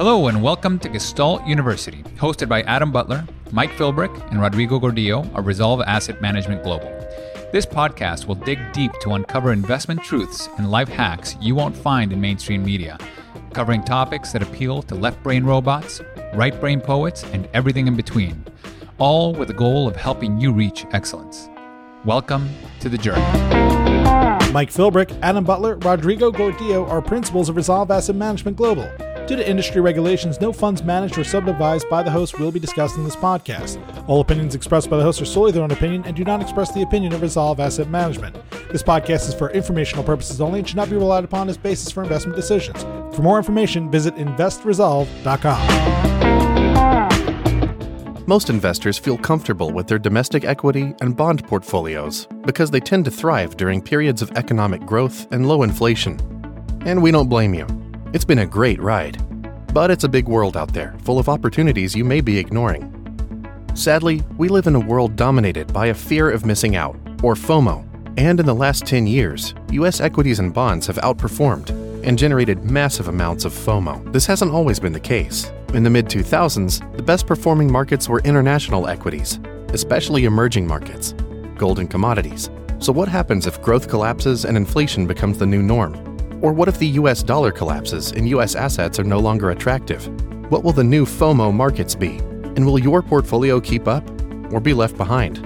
Hello and welcome to Gestalt University, hosted by Adam Butler, Mike Philbrick, and Rodrigo Gordillo of Resolve Asset Management Global. This podcast will dig deep to uncover investment truths and life hacks you won't find in mainstream media, covering topics that appeal to left-brain robots, right-brain poets, and everything in between, all with the goal of helping you reach excellence. Welcome to the journey. Mike Philbrick, Adam Butler, Rodrigo Gordillo are principals of Resolve Asset Management Global. Due to industry regulations, no funds managed or sub-advised by the host will be discussed in this podcast. All opinions expressed by the host are solely their own opinion and do not express the opinion of Resolve Asset Management. This podcast is for informational purposes only and should not be relied upon as basis for investment decisions. For more information, visit investresolve.com. Most investors feel comfortable with their domestic equity and bond portfolios because they tend to thrive during periods of economic growth and low inflation. And we don't blame you. It's been a great ride, but it's a big world out there, full of opportunities you may be ignoring. Sadly, we live in a world dominated by a fear of missing out, or FOMO, and in the last 10 years, U.S. equities and bonds have outperformed and generated massive amounts of FOMO. This hasn't always been the case. In the mid-2000s, the best performing markets were international equities, especially emerging markets, gold and commodities. So what happens if growth collapses and inflation becomes the new norm? Or what if the US dollar collapses and US assets are no longer attractive? What will the new FOMO markets be? And will your portfolio keep up or be left behind?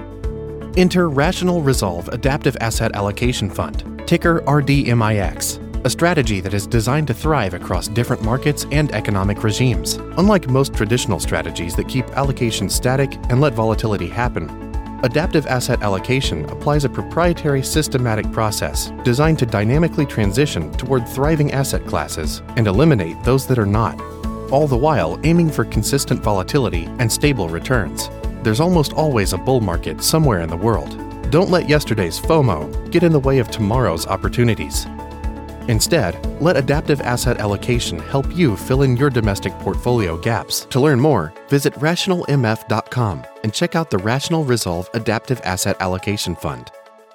Enter Rational Resolve Adaptive Asset Allocation Fund, ticker RDMIX, a strategy that is designed to thrive across different markets and economic regimes. Unlike most traditional strategies that keep allocations static and let volatility happen, Adaptive Asset Allocation applies a proprietary systematic process designed to dynamically transition toward thriving asset classes and eliminate those that are not, all the while aiming for consistent volatility and stable returns. There's almost always a bull market somewhere in the world. Don't let yesterday's FOMO get in the way of tomorrow's opportunities. Instead, let Adaptive Asset Allocation help you fill in your domestic portfolio gaps. To learn more, visit RationalMF.com and check out the Rational Resolve Adaptive Asset Allocation Fund.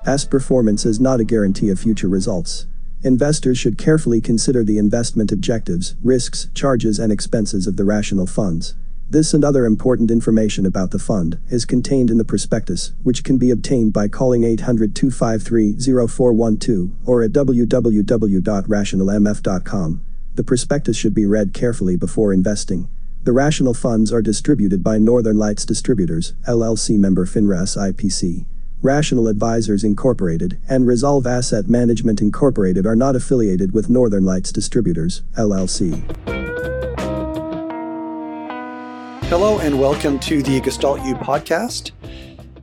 Past performance is not a guarantee of future results. Investors should carefully consider the investment objectives, risks, charges, and expenses of the Rational funds. This and other important information about the fund is contained in the prospectus, which can be obtained by calling 800-253-0412 or at www.rationalmf.com. The prospectus should be read carefully before investing. The Rational funds are distributed by Northern Lights Distributors, LLC member FINRA SIPC. Rational Advisors Incorporated and Resolve Asset Management Incorporated are not affiliated with Northern Lights Distributors, LLC. Hello and welcome to the Gestalt U podcast,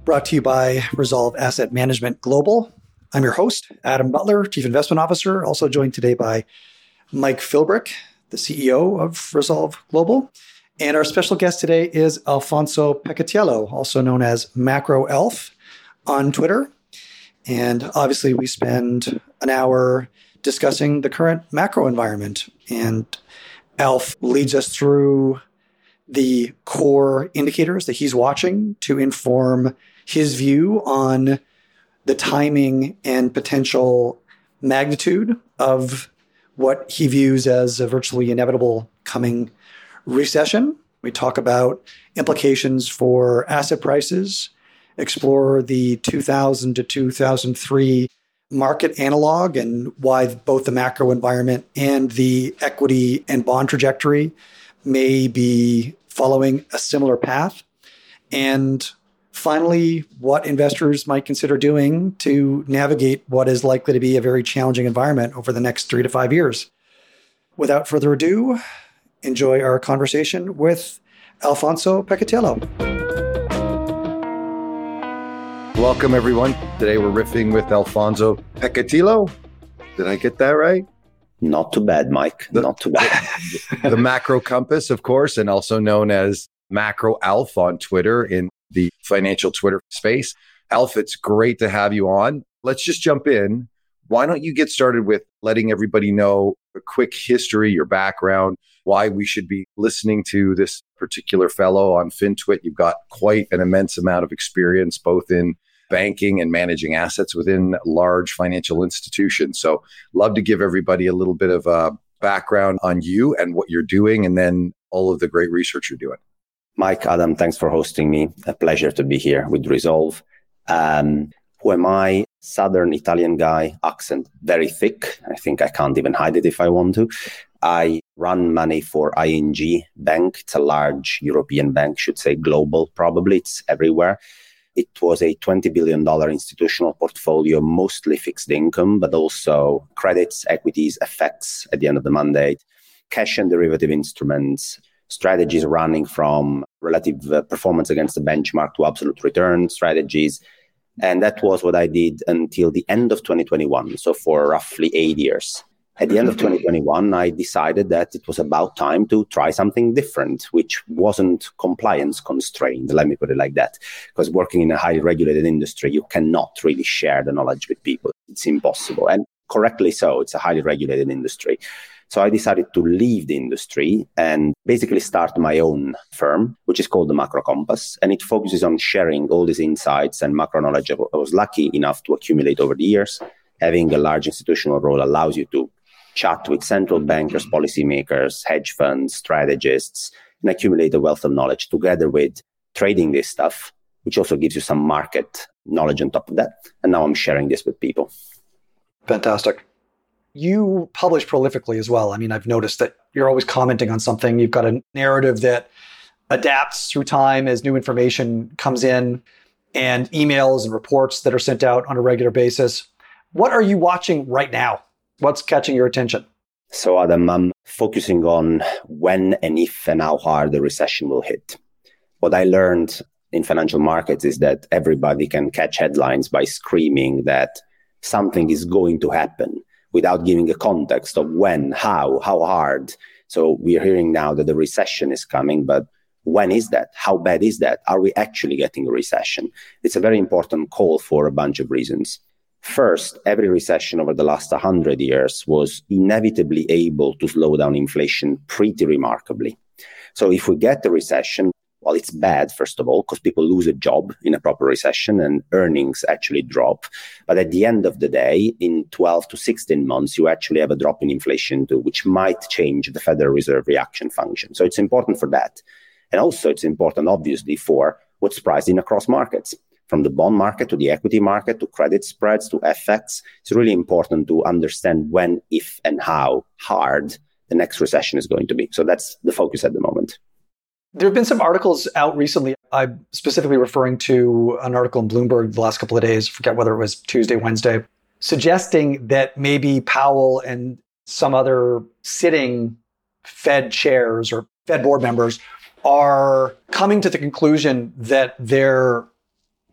brought to you by Resolve Asset Management Global. I'm your host, Adam Butler, Chief Investment Officer, also joined today by Mike Philbrick, the CEO of Resolve Global. And our special guest today is Alfonso Peccatiello, also known as MacroAlf on Twitter. And obviously we spend an hour discussing the current macro environment, and Alf leads us through the core indicators that he's watching to inform his view on the timing and potential magnitude of what he views as a virtually inevitable coming recession. We talk about implications for asset prices, explore the 2000 to 2003 market analog and why both the macro environment and the equity and bond trajectory may be following a similar path. And finally, what investors might consider doing to navigate what is likely to be a very challenging environment over the next 3 to 5 years. Without further ado, enjoy our conversation with Alfonso Peccatiello. Welcome, everyone. Today we're riffing with Alfonso Peccatiello. Did I get that right? Not too bad, Mike. Not too bad. The Macro Compass, of course, and also known as MacroAlf on Twitter in the financial Twitter space. Alf, it's great to have you on. Let's just jump in. Why don't you get started with letting everybody know a quick history, your background, why we should be listening to this particular fellow on FinTwit. You've got quite an immense amount of experience, both in banking and managing assets within large financial institutions. So love to give everybody a little bit of a background on you and what you're doing, and then all of the great research you're doing. Mike, Adam, thanks for hosting me. A pleasure to be here with Resolve. Who am I? Southern Italian guy, accent very thick. I think I can't even hide it if I want to. I run money for ING Bank. It's a large European bank, should say global, probably. It's everywhere. It was a $20 billion institutional portfolio, mostly fixed income, but also credits, equities, FX at the end of the mandate, cash and derivative instruments, strategies running from relative performance against the benchmark to absolute return strategies. And that was what I did until the end of 2021, so for roughly 8 years. At the end of 2021, I decided that it was about time to try something different, which wasn't compliance constrained, let me put it like that. Because working in a highly regulated industry, you cannot really share the knowledge with people. It's impossible. And correctly so, it's a highly regulated industry. So I decided to leave the industry and basically start my own firm, which is called the Macro Compass. And it focuses on sharing all these insights and macro knowledge I was lucky enough to accumulate over the years. Having a large institutional role allows you to chat with central bankers, policymakers, hedge funds, strategists, and accumulate a wealth of knowledge together with trading this stuff, which also gives you some market knowledge on top of that. And now I'm sharing this with people. Fantastic. You publish prolifically as well. I mean, I've noticed that you're always commenting on something. You've got a narrative that adapts through time as new information comes in and emails and reports that are sent out on a regular basis. What are you watching right now? What's catching your attention? So, Adam, I'm focusing on when and if and how hard the recession will hit. What I learned in financial markets is that everybody can catch headlines by screaming that something is going to happen, without giving a context of when, how hard. So we are hearing now that the recession is coming, but when is that? How bad is that? Are we actually getting a recession? It's a very important call for a bunch of reasons. First, every recession over the last 100 years was inevitably able to slow down inflation pretty remarkably. So if we get a recession, well, it's bad, first of all, because people lose a job in a proper recession and earnings actually drop. But at the end of the day, in 12 to 16 months, you actually have a drop in inflation too, which might change the Federal Reserve reaction function. So it's important for that. And also it's important, obviously, for what's priced in across markets, from the bond market to the equity market to credit spreads to FX. It's really important to understand when, if, and how hard the next recession is going to be. So that's the focus at the moment. There have been some articles out recently. I'm specifically referring to an article in Bloomberg the last couple of days, I forget whether it was Tuesday, Wednesday, suggesting that maybe Powell and some other sitting Fed chairs or Fed board members are coming to the conclusion that their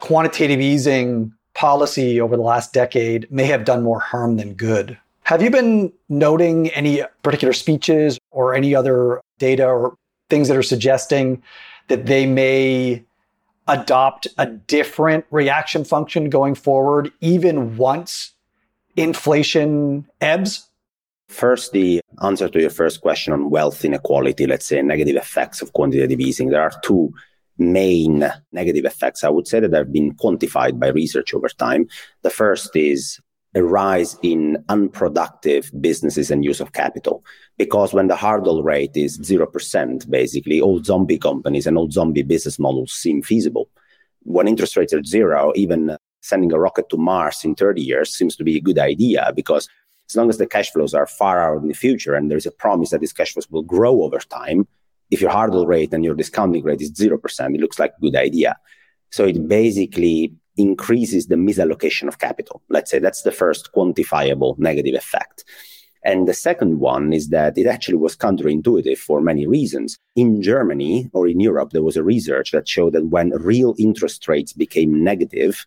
quantitative easing policy over the last decade may have done more harm than good. Have you been noting any particular speeches or any other data or things that are suggesting that they may adopt a different reaction function going forward, even once inflation ebbs? First, the answer to your first question on wealth inequality, let's say negative effects of quantitative easing. There are two main negative effects, I would say, that have been quantified by research over time. The first is a rise in unproductive businesses and use of capital. Because when the hurdle rate is 0%, basically, old zombie companies and old zombie business models seem feasible. When interest rates are zero, even sending a rocket to Mars in 30 years seems to be a good idea, because as long as the cash flows are far out in the future and there is a promise that these cash flows will grow over time, if your hurdle rate and your discounting rate is 0%, it looks like a good idea. So it basically increases the misallocation of capital. Let's say that's the first quantifiable negative effect. And the second one is that it actually was counterintuitive for many reasons. In Germany or in Europe, there was a research that showed that when real interest rates became negative,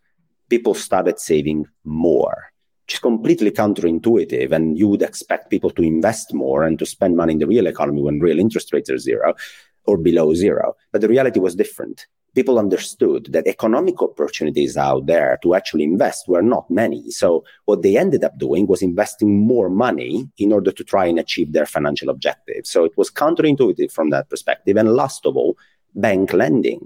people started saving more, which is completely counterintuitive. And you would expect people to invest more and to spend money in the real economy when real interest rates are zero or below zero. But the reality was different. People understood that economic opportunities out there to actually invest were not many. So what they ended up doing was investing more money in order to try and achieve their financial objectives. So it was counterintuitive from that perspective. And last of all, bank lending.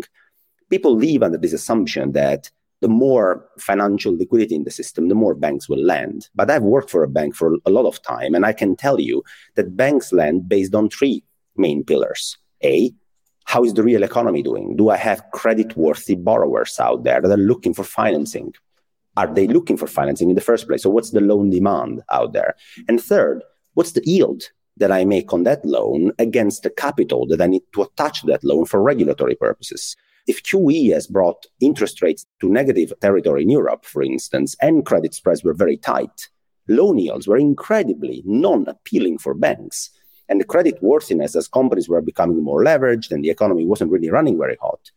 People live under this assumption that the more financial liquidity in the system, the more banks will lend. But I've worked for a bank for a lot of time, and I can tell you that banks lend based on three main pillars. A, how is the real economy doing? Do I have credit-worthy borrowers out there that are looking for financing? Are they looking for financing in the first place? So what's the loan demand out there? And third, what's the yield that I make on that loan against the capital that I need to attach to that loan for regulatory purposes? If QE has brought interest rates to negative territory in Europe, for instance, and credit spreads were very tight, loan yields were incredibly non-appealing for banks. And the credit worthiness, as companies were becoming more leveraged and the economy wasn't really running very hot,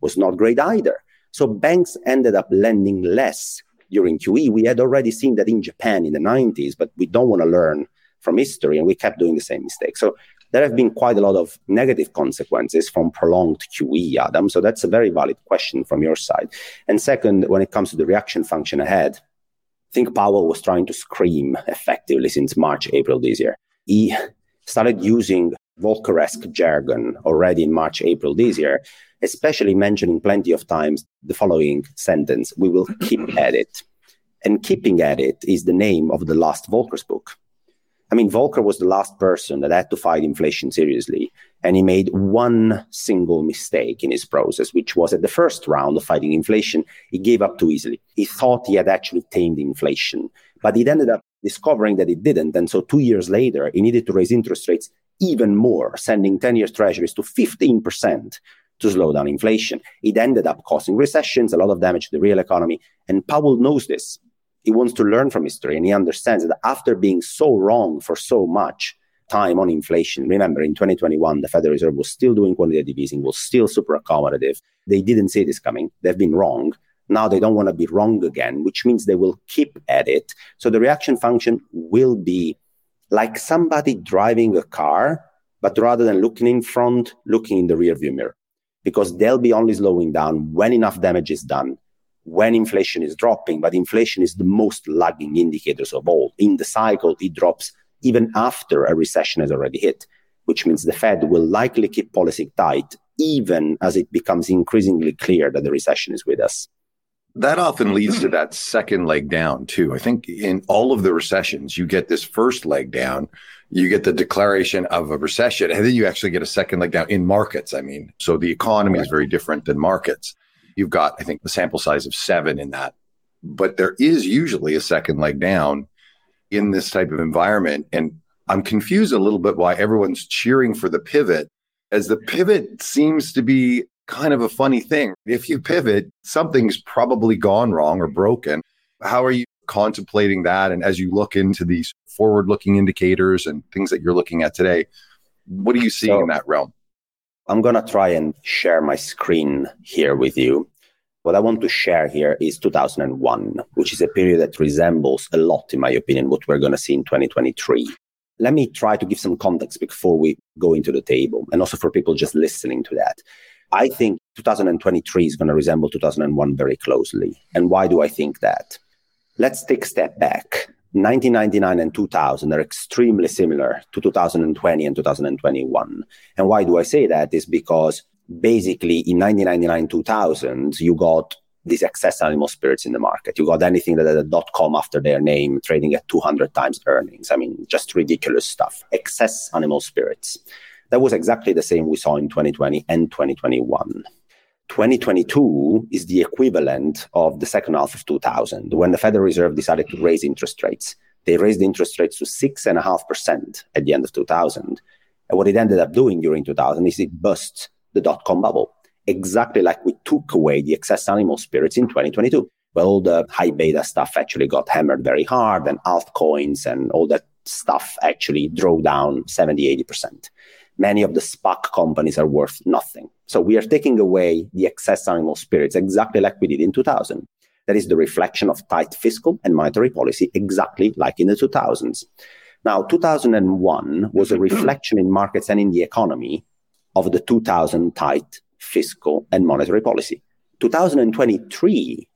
was not great either. So banks ended up lending less during QE. We had already seen that in Japan in the 90s, but we don't want to learn from history, and we kept doing the same mistake. So there have been quite a lot of negative consequences from prolonged QE, Adam. So that's a very valid question from your side. And second, when it comes to the reaction function ahead, I think Powell was trying to scream effectively since March, April this year. He started using Volcker-esque jargon already in March, April this year, especially mentioning plenty of times the following sentence: we will keep at it. And keeping at it is the name of the last Volcker's book. I mean, Volcker was the last person that had to fight inflation seriously, and he made one single mistake in his process, which was at the first round of fighting inflation, he gave up too easily. He thought he had actually tamed inflation, but he ended up discovering that it didn't. And so 2 years later, he needed to raise interest rates even more, sending 10-year treasuries to 15% to slow down inflation. It ended up causing recessions, a lot of damage to the real economy, and Powell knows this. He wants to learn from history, and he understands that after being so wrong for so much time on inflation, remember in 2021, the Federal Reserve was still doing quantitative easing, was still super accommodative. They didn't see this coming. They've been wrong. Now they don't want to be wrong again, which means they will keep at it. So the reaction function will be like somebody driving a car, but rather than looking in front, looking in the rearview mirror, because they'll be only slowing down when enough damage is done, when inflation is dropping. But inflation is the most lagging indicators of all. In the cycle, it drops even after a recession has already hit, which means the Fed will likely keep policy tight, even as it becomes increasingly clear that the recession is with us. That often leads to that second leg down, too. I think in all of the recessions, you get this first leg down, you get the declaration of a recession, and then you actually get a second leg down in markets. I mean, so the economy is very different than markets. You've got, I think, the sample size of 7 in that. But there is usually a second leg down in this type of environment. And I'm confused a little bit why everyone's cheering for the pivot, as the pivot seems to be kind of a funny thing. If you pivot, something's probably gone wrong or broken. How are you contemplating that? And as you look into these forward-looking indicators and things that you're looking at today, what are you seeing in that realm? I'm going to try and share my screen here with you. What I want to share here is 2001, which is a period that resembles a lot, in my opinion, what we're going to see in 2023. Let me try to give some context before we go into the table, and also for people just listening to that. I think 2023 is going to resemble 2001 very closely. And why do I think that? Let's take a step back. 1999 and 2000 are extremely similar to 2020 and 2021. And why do I say that is because basically in 1999-2000, you got these excess animal spirits in the market. You got anything that had a .com after their name trading at 200 times earnings. I mean, just ridiculous stuff. Excess animal spirits. That was exactly the same we saw in 2020 and 2021. 2022 is the equivalent of the second half of 2000, when the Federal Reserve decided to raise interest rates. They raised interest rates to 6.5% at the end of 2000. And what it ended up doing during 2000 is it burst the dot-com bubble, exactly like we took away the excess animal spirits in 2022. Well, all the high beta stuff actually got hammered very hard, and altcoins and all that stuff actually drove down 70, 80%. Many of the SPAC companies are worth nothing. So we are taking away the excess animal spirits, exactly like we did in 2000. That is the reflection of tight fiscal and monetary policy, exactly like in the 2000s. Now, 2001 was a reflection in markets and in the economy of the 2000 tight fiscal and monetary policy. 2023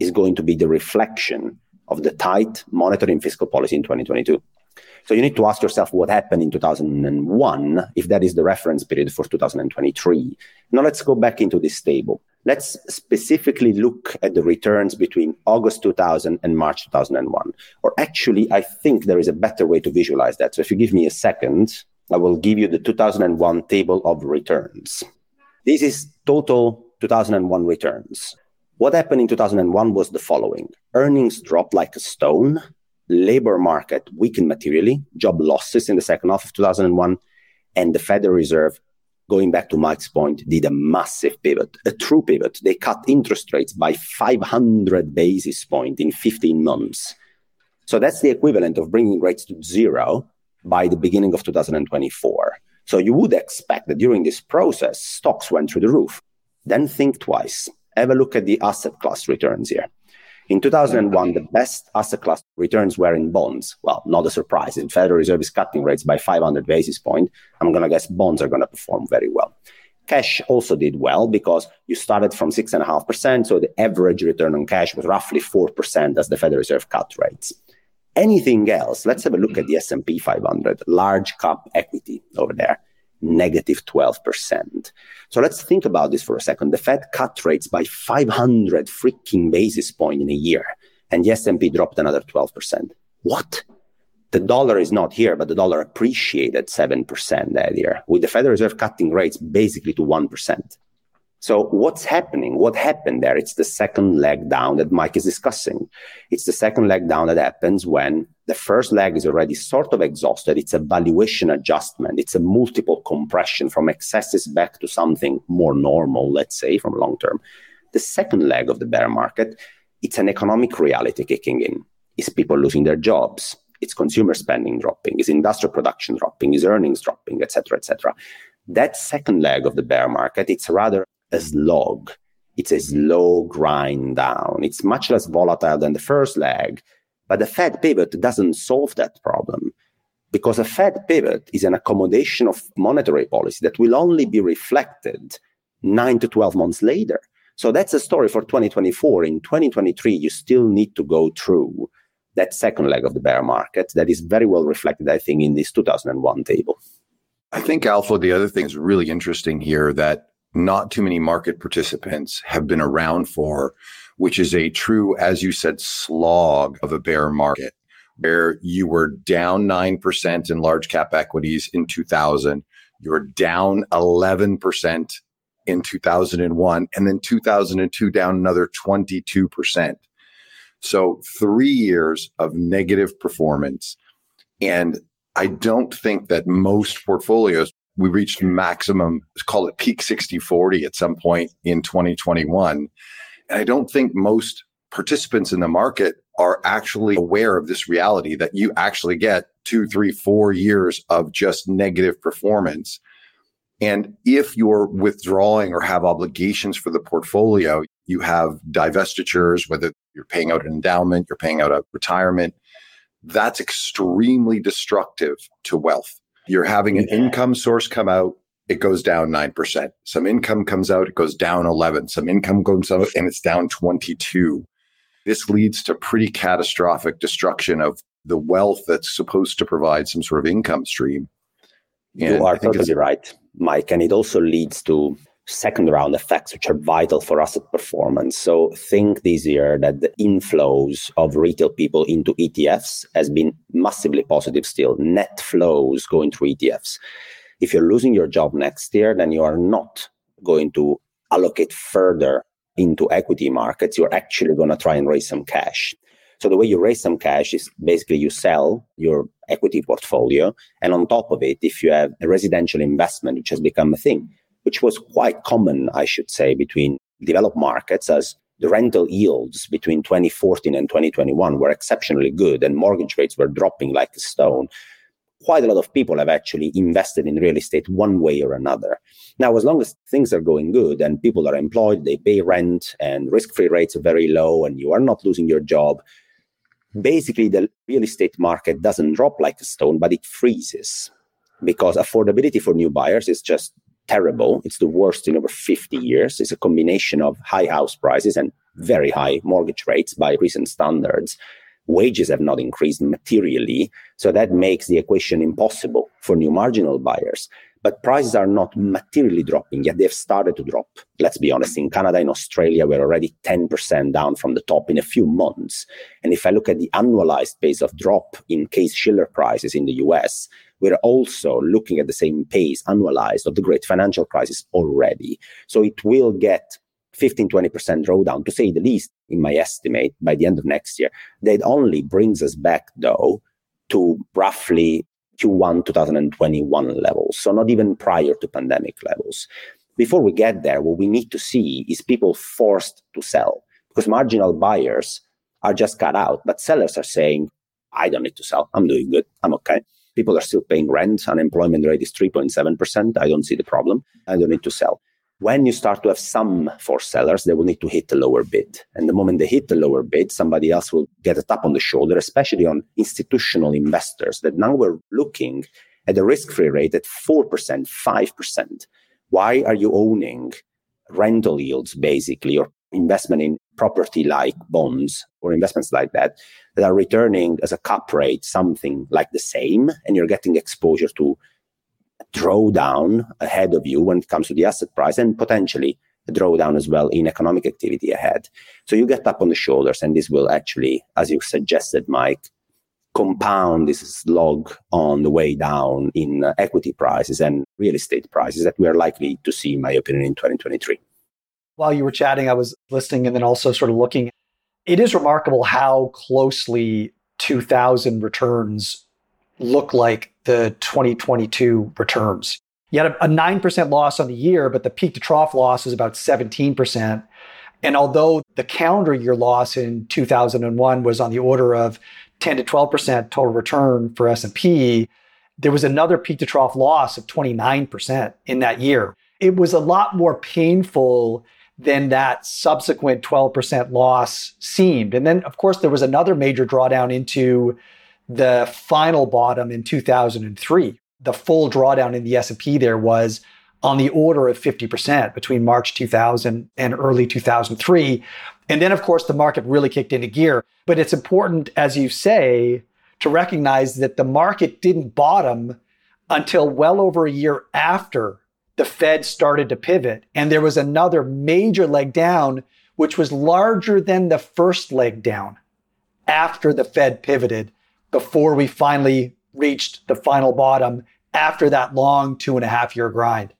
is going to be the reflection of the tight monetary and fiscal policy in 2022. So you need to ask yourself what happened in 2001, if that is the reference period for 2023. Now let's go back into this table. Let's specifically look at the returns between August 2000 and March 2001. Or actually, I think there is a better way to visualize that. So if you give me a second, I will give you the 2001 table of returns. This is total 2001 returns. What happened in 2001 was the following. Earnings dropped like a stone. Labor market weakened materially. Job losses in the second half of 2001. And the Federal Reserve, going back to Mike's point, did a massive pivot, a true pivot. They cut interest rates by 500 basis points in 15 months. So that's the equivalent of bringing rates to zero by the beginning of 2024. So you would expect that during this process, stocks went through the roof. Then think twice. Have a look at the asset class returns here. In 2001, the best asset class returns were in bonds. Well, not a surprise. The Federal Reserve is cutting rates by 500 basis points. I'm going to guess bonds are going to perform very well. Cash also did well because you started from 6.5%. So the average return on cash was roughly 4% as the Federal Reserve cut rates. Anything else? Let's have a look at the S&P 500, large cap equity over there, negative 12%. So let's think about this for a second. The Fed cut rates by 500 freaking basis points in a year, and the S&P dropped another 12%. What? The dollar is not here, but the dollar appreciated 7% that year, with the Federal Reserve cutting rates basically to 1%. So what's happening? What happened there? It's the second leg down that Mike is discussing. It's the second leg down that happens when the first leg is already sort of exhausted. It's a valuation adjustment. It's a multiple compression from excesses back to something more normal, let's say, from long term. The second leg of the bear market, it's an economic reality kicking in. It's people losing their jobs. It's consumer spending dropping. It's industrial production dropping. It's earnings dropping, et cetera, et cetera. That second leg of the bear market, it's rather a slog. It's a slow grind down. It's much less volatile than the first leg, but the Fed pivot doesn't solve that problem because a Fed pivot is an accommodation of monetary policy that will only be reflected 9 to 12 months later. So that's a story for 2024. In 2023, you still need to go through that second leg of the bear market that is very well reflected, I think, in this 2001 table. I think, Alfo, the other thing is really interesting here that not too many market participants have been around for, which is a true, as you said, slog of a bear market, where you were down 9% in large cap equities in 2000, you were down 11% in 2001, and then 2002 down another 22%. So 3 years of negative performance. And I don't think that most portfolios, we reached maximum, let's call it peak 60-40 at some point in 2021. And I don't think most participants in the market are actually aware of this reality that you actually get 2, 3, 4 years of just negative performance. And if you're withdrawing or have obligations for the portfolio, you have divestitures, whether you're paying out an endowment, you're paying out a retirement, that's extremely destructive to wealth. You're having an income source come out, it goes down 9%. Some income comes out, it goes down 11%. Some income comes out and it's down 22%. This leads to pretty catastrophic destruction of the wealth that's supposed to provide some sort of income stream. And you are totally right, Mike. And it also leads to second round effects, which are vital for asset performance. So think this year that the inflows of retail people into ETFs has been massively positive still, net flows going through ETFs. If you're losing your job next year, then you are not going to allocate further into equity markets. You're actually going to try and raise some cash. So the way you raise some cash is basically you sell your equity portfolio. And on top of it, if you have a residential investment, which has become a thing, which was quite common, I should say, between developed markets, as the rental yields between 2014 and 2021 were exceptionally good and mortgage rates were dropping like a stone. Quite a lot of people have actually invested in real estate one way or another. Now, as long as things are going good and people are employed, they pay rent and risk-free rates are very low and you are not losing your job, basically the real estate market doesn't drop like a stone, but it freezes because affordability for new buyers is just terrible. It's the worst in over 50 years. It's a combination of high house prices and very high mortgage rates by recent standards. Wages have not increased materially. So that makes the equation impossible for new marginal buyers. but prices are not materially dropping yet. They've started to drop. Let's be honest, in Canada and Australia, we're already 10% down from the top in a few months. And if I look at the annualized pace of drop in Case-Shiller prices in the US, we're also looking at the same pace annualized of the great financial crisis already. So it will get 15-20% drawdown, to say the least, in my estimate, by the end of next year. That only brings us back, though, to roughly Q1 2021 levels, so not even prior to pandemic levels. Before we get there, what we need to see is people forced to sell, because marginal buyers are just cut out, but sellers are saying, I don't need to sell, I'm doing good, I'm okay. People are still paying rent, unemployment rate is 3.7%, I don't see the problem, I don't need to sell. When you start to have some forced sellers, they will need to hit the lower bid. And the moment they hit the lower bid, somebody else will get a tap on the shoulder, especially on institutional investors that now we're looking at a risk-free rate at 4%, 5%. Why are you owning rental yields, basically, or investment in property-like bonds or investments like that are returning as a cap rate, something like the same, and you're getting exposure to drawdown ahead of you when it comes to the asset price, and potentially a drawdown as well in economic activity ahead. So you get up on the shoulders, and this will actually, as you suggested, Mike, compound this slog on the way down in equity prices and real estate prices that we are likely to see, in my opinion, in 2023. While you were chatting, I was listening and then also sort of looking. It is remarkable how closely 2000 returns look like the 2022 returns. You had a 9% loss on the year, but the peak to trough loss was about 17%. And although the calendar year loss in 2001 was on the order of 10 to 12% total return for S&P, there was another peak to trough loss of 29% in that year. It was a lot more painful than that subsequent 12% loss seemed. And then, of course, there was another major drawdown into the final bottom in 2003. The full drawdown in the S&P there was on the order of 50% between March 2000 and early 2003. And then, of course, the market really kicked into gear. But it's important, as you say, to recognize that the market didn't bottom until well over a year after the Fed started to pivot. And there was another major leg down, which was larger than the first leg down after the Fed pivoted, before we finally reached the final bottom after that long 2.5 year grind.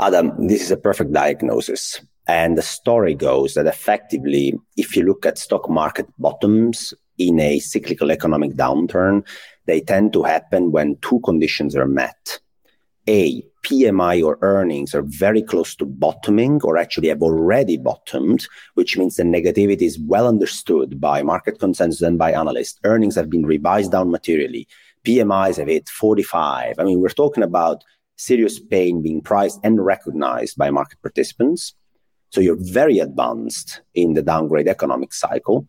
Adam, this is a perfect diagnosis. And the story goes that effectively, if you look at stock market bottoms in a cyclical economic downturn, they tend to happen when two conditions are met. A, PMI or earnings are very close to bottoming or actually have already bottomed, which means the negativity is well understood by market consensus and by analysts. Earnings have been revised down materially. PMIs have hit 45. I mean, we're talking about serious pain being priced and recognized by market participants. So you're very advanced in the downgrade economic cycle.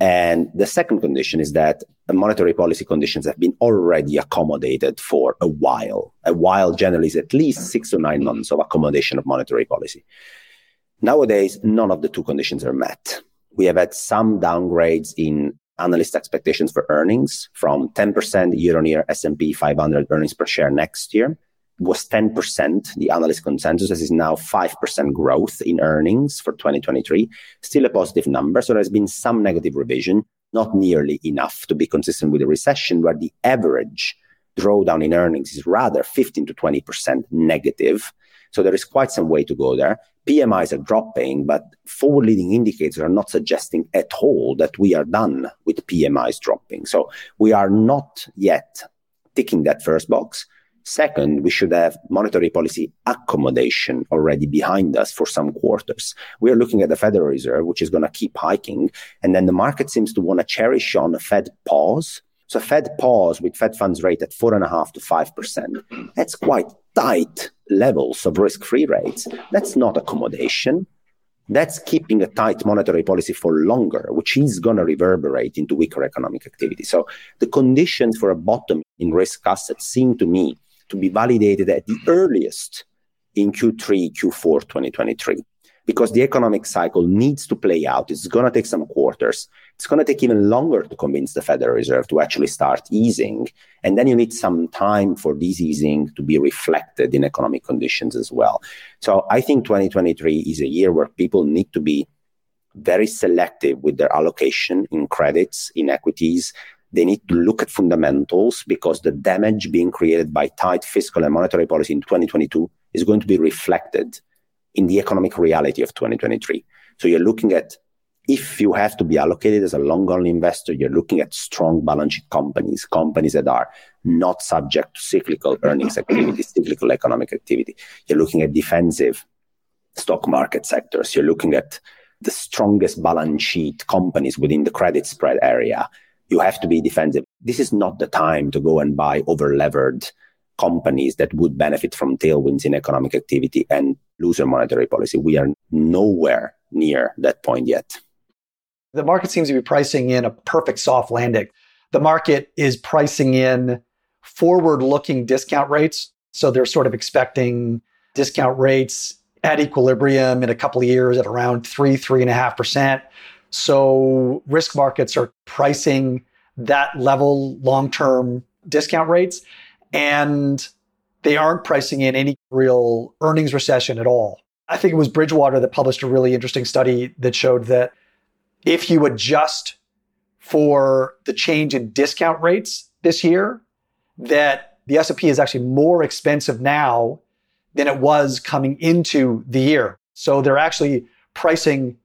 And the second condition is that the monetary policy conditions have been already accommodated for a while. A while generally is at least 6 to 9 months of accommodation of monetary policy. Nowadays, none of the two conditions are met. We have had some downgrades in analyst expectations for earnings from 10% year-on-year S&P 500 earnings per share next year. It was 10%, the analyst consensus. This is now 5% growth in earnings for 2023. Still a positive number, so there's been some negative revision, not nearly enough to be consistent with a recession where the average drawdown in earnings is rather 15 to 20% negative. So there is quite some way to go there. PMIs are dropping, but forward-leading indicators are not suggesting at all that we are done with PMIs dropping. So we are not yet ticking that first box. Second, we should have monetary policy accommodation already behind us for some quarters. We are looking at the Federal Reserve, which is going to keep hiking, and then the market seems to want to cherish on a Fed pause. So Fed pause with Fed funds rate at 4.5 to 5%. That's quite tight levels of risk-free rates. That's not accommodation. That's keeping a tight monetary policy for longer, which is going to reverberate into weaker economic activity. So the conditions for a bottom in risk assets seem to me to be validated at the earliest in Q3, Q4 2023. because the economic cycle needs to play out. It's going to take some quarters. It's going to take even longer to convince the Federal Reserve to actually start easing. And then you need some time for this easing to be reflected in economic conditions as well. So I think 2023 is a year where people need to be very selective with their allocation in credits, in equities. They need to look at fundamentals because the damage being created by tight fiscal and monetary policy in 2022 is going to be reflected in the economic reality of 2023. So you're looking at, if you have to be allocated as a long-only investor, you're looking at strong balance sheet companies, companies that are not subject to cyclical earnings activity, cyclical economic activity. You're looking at defensive stock market sectors. You're looking at the strongest balance sheet companies within the credit spread area. You have to be defensive. This is not the time to go and buy over-levered companies that would benefit from tailwinds in economic activity and looser monetary policy. We are nowhere near that point yet. The market seems to be pricing in a perfect soft landing. The market is pricing in forward-looking discount rates. So they're sort of expecting discount rates at equilibrium in a couple of years at around 3.5%. So risk markets are pricing that level long-term discount rates, and they aren't pricing in any real earnings recession at all. I think it was Bridgewater that published a really interesting study that showed that if you adjust for the change in discount rates this year, that the S&P is actually more expensive now than it was coming into the year. So they're actually pricing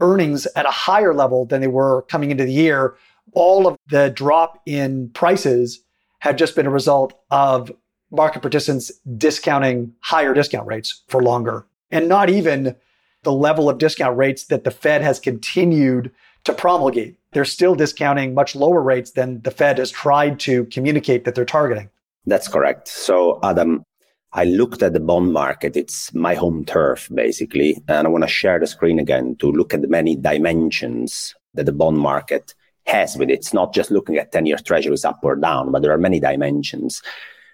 earnings at a higher level than they were coming into the year. All of the drop in prices had just been a result of market participants discounting higher discount rates for longer. And not even the level of discount rates that the Fed has continued to promulgate. They're still discounting much lower rates than the Fed has tried to communicate that they're targeting. That's correct. So, Adam, I looked at the bond market. It's my home turf, basically. And I want to share the screen again to look at the many dimensions that the bond market has with it. It's not just looking at 10-year treasuries up or down, but there are many dimensions.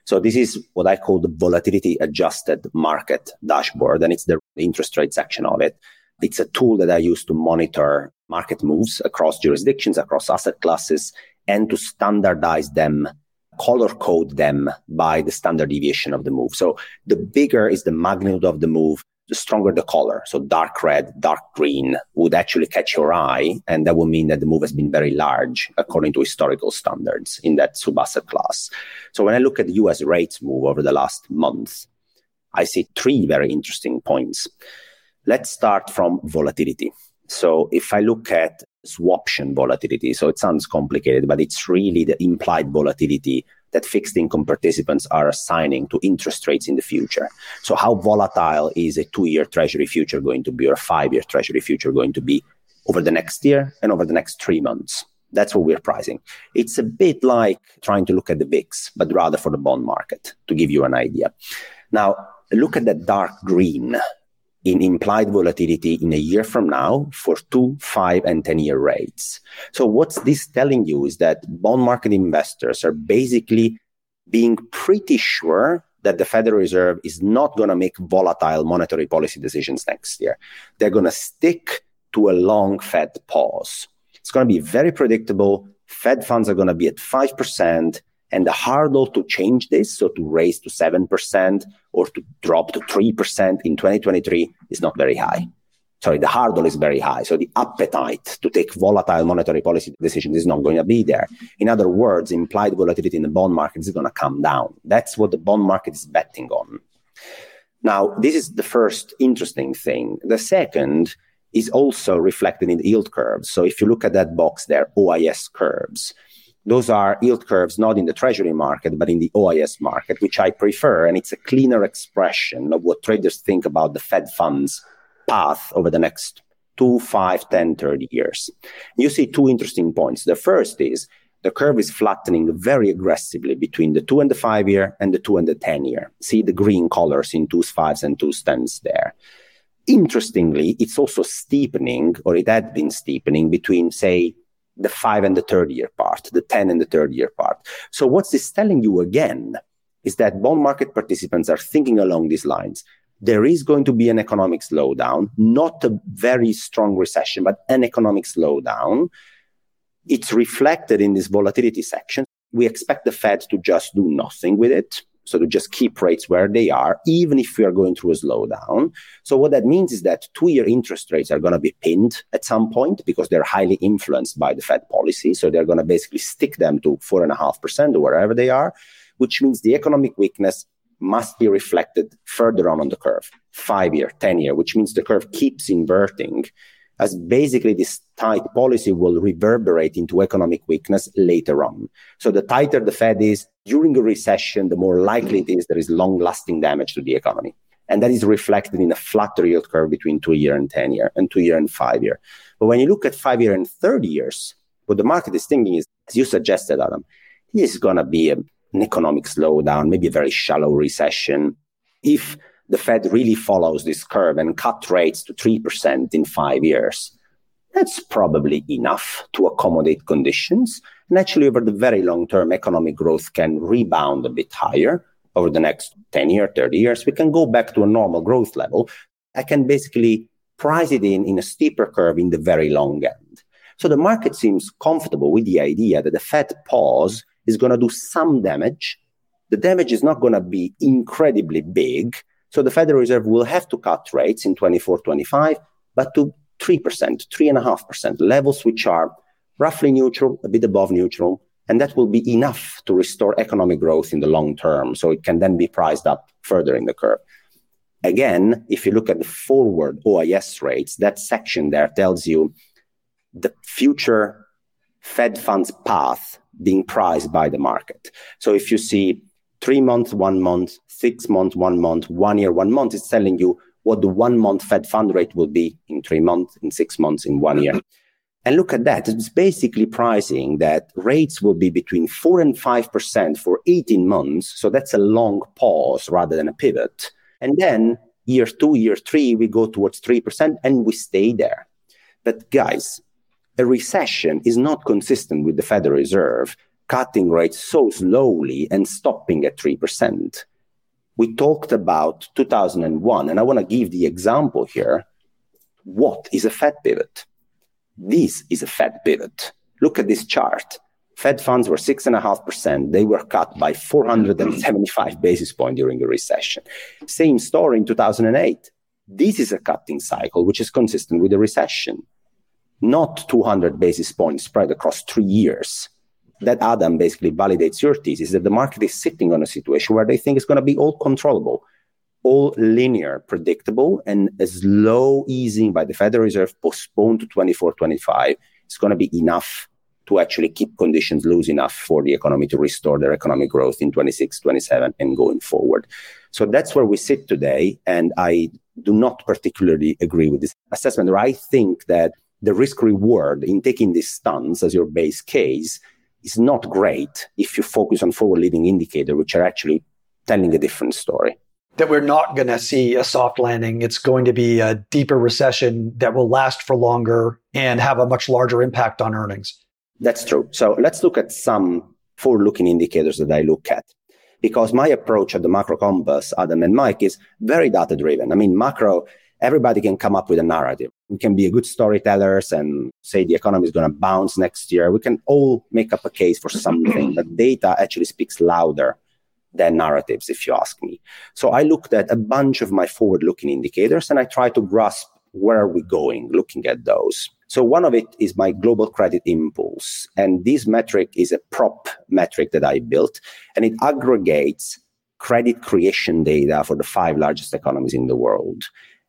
So this is what I call the volatility-adjusted market dashboard, and it's the interest rate section of it. It's a tool that I use to monitor market moves across jurisdictions, across asset classes, and to standardize them, color code them by the standard deviation of the move. So the bigger is the magnitude of the move, the stronger the color. So dark red, dark green would actually catch your eye, and that would mean that the move has been very large according to historical standards in that sub-asset class. So when I look at the US rates move over the last month, I see three very interesting points. Let's start from volatility. So if I look at swaption volatility, so it sounds complicated, but it's really the implied volatility that fixed income participants are assigning to interest rates in the future. So how volatile is a 2-year treasury future going to be, or a 5-year treasury future going to be over the next year and over the next 3 months? That's what we're pricing. It's a bit like trying to look at the VIX, but rather for the bond market, to give you an idea. Now, look at that dark green in implied volatility in a year from now for 2, 5, and 10-year rates. So what's this telling you is that bond market investors are basically being pretty sure that the Federal Reserve is not going to make volatile monetary policy decisions next year. They're going to stick to a long Fed pause. It's going to be very predictable. Fed funds are going to be at 5%. And the hurdle to change this, so to raise to 7% or to drop to 3% in 2023 is not very high. Sorry, the hurdle is very high. So the appetite to take volatile monetary policy decisions is not going to be there. In other words, implied volatility in the bond market is going to come down. That's what the bond market is betting on. Now, this is the first interesting thing. The second is also reflected in the yield curves. So if you look at that box there, OIS curves, those are yield curves not in the treasury market, but in the OIS market, which I prefer. And it's a cleaner expression of what traders think about the Fed funds path over the next 2, 5, 10, 30 years. You see two interesting points. The first is the curve is flattening very aggressively between the 2 and the 5 year and the 2 and the 10 year. See the green colors in 2s, 5s, and 2s, 10s there. Interestingly, it's also steepening, or it had been steepening between, say, the 5 and the 30-year part, the 10 and the 30-year part. So what's this telling you again is that bond market participants are thinking along these lines. there is going to be an economic slowdown, not a very strong recession, but an economic slowdown. It's reflected in this volatility section. We expect the Fed to just do nothing with it, so to just keep rates where they are, even if we are going through a slowdown. So what that means is that two-year interest rates are going to be pinned at some point because they're highly influenced by the Fed policy. So they're going to basically stick them to 4.5% or wherever they are, which means the economic weakness must be reflected further on the curve, 5-year, 10-year, which means the curve keeps inverting, as basically this tight policy will reverberate into economic weakness later on. So the tighter the Fed is during a recession, the more likely it is there is long-lasting damage to the economy. And that is reflected in a flatter yield curve between 2-year and 10-year and 2-year and 5-year. But when you look at 5-year and 30 years, what the market is thinking is, as you suggested, Adam, this is going to be an economic slowdown, maybe a very shallow recession. If the Fed really follows this curve and cut rates to 3% in 5 years, that's probably enough to accommodate conditions. And actually, over the very long term, economic growth can rebound a bit higher. Over the next 10 years, 30 years, we can go back to a normal growth level. I can basically price it in a steeper curve in the very long end. So the market seems comfortable with the idea that the Fed pause is going to do some damage. The damage is not going to be incredibly big. So the Federal Reserve will have to cut rates in 24, 25, but to 3%, 3.5%, levels which are roughly neutral, a bit above neutral, and that will be enough to restore economic growth in the long term. So it can then be priced up further in the curve. Again, if you look at the forward OIS rates, that section there tells you the future Fed funds path being priced by the market. So if you see 3 months, 1 month, 6 months, 1 month, 1 year, 1 month, it's telling you what the 1 month Fed fund rate will be in 3 months, in 6 months, in 1 year. And look at that. It's basically pricing that rates will be between 4 and 5% for 18 months. So that's a long pause rather than a pivot. And then year 2, year 3, we go towards 3% and we stay there. But guys, a recession is not consistent with the Federal Reserve cutting rates so slowly and stopping at 3%. We talked about 2001, and I want to give the example here. What is a Fed pivot? This is a Fed pivot. Look at this chart. Fed funds were 6.5%. They were cut by 475 basis points during a recession. Same story in 2008. This is a cutting cycle, which is consistent with a recession. Not 200 basis points spread across 3 years. That, Adam, basically validates your thesis that the market is sitting on a situation where they think it's going to be all controllable, all linear, predictable, and a slow easing by the Federal Reserve postponed to 24, 25 is going to be enough to actually keep conditions loose enough for the economy to restore their economic growth in 26, 27, and going forward. So that's where we sit today, and I do not particularly agree with this assessment, or I think that the risk-reward in taking this stance as your base case is not great if you focus on forward-leading indicators, which are actually telling a different story. That we're not going to see a soft landing. It's going to be a deeper recession that will last for longer and have a much larger impact on earnings. That's true. So let's look at some forward-looking indicators that I look at, because my approach at the Macro Compass, Adam and Mike, is very data-driven. I mean, macro, everybody can come up with a narrative. We can be good storytellers and say the economy is going to bounce next year. We can all make up a case for something, but data actually speaks louder than narratives, if you ask me. So I looked at a bunch of my forward-looking indicators, and I try to grasp where are we going looking at those. So one of it is my global credit impulse. And this metric is a prop metric that I built, and it aggregates credit creation data for the 5 largest economies in the world.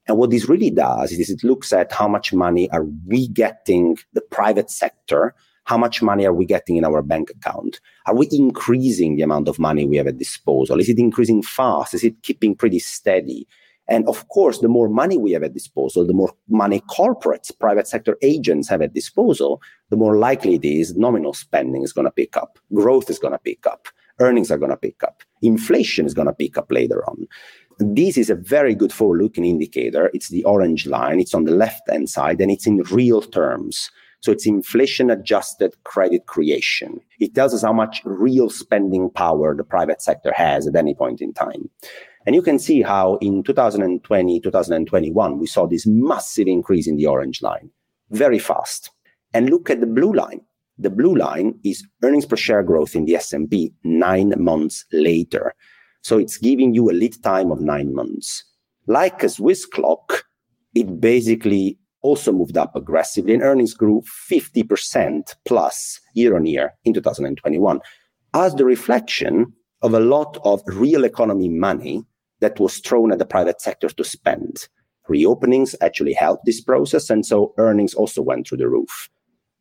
And what this really does is it looks at how much money are we getting the private sector, how much money are we getting in our bank account? Are we increasing the amount of money we have at disposal? Is it increasing fast? Is it keeping pretty steady? And of course, the more money we have at disposal, the more money corporates, private sector agents have at disposal, the more likely it is nominal spending is going to pick up, growth is going to pick up, earnings are going to pick up, inflation is going to pick up later on. This is a very good forward-looking indicator. It's the orange line. It's on the left-hand side, and it's in real terms. So it's inflation-adjusted credit creation. It tells us how much real spending power the private sector has at any point in time. And you can see how in 2020, 2021, we saw this massive increase in the orange line, very fast. And look at the blue line. The blue line is earnings per share growth in the S&P 9 months later. So it's giving you a lead time of 9 months. Like a Swiss clock, it basically also moved up aggressively, and earnings grew 50% plus year on year in 2021, as the reflection of a lot of real economy money that was thrown at the private sector to spend. Reopenings actually helped this process, and so earnings also went through the roof.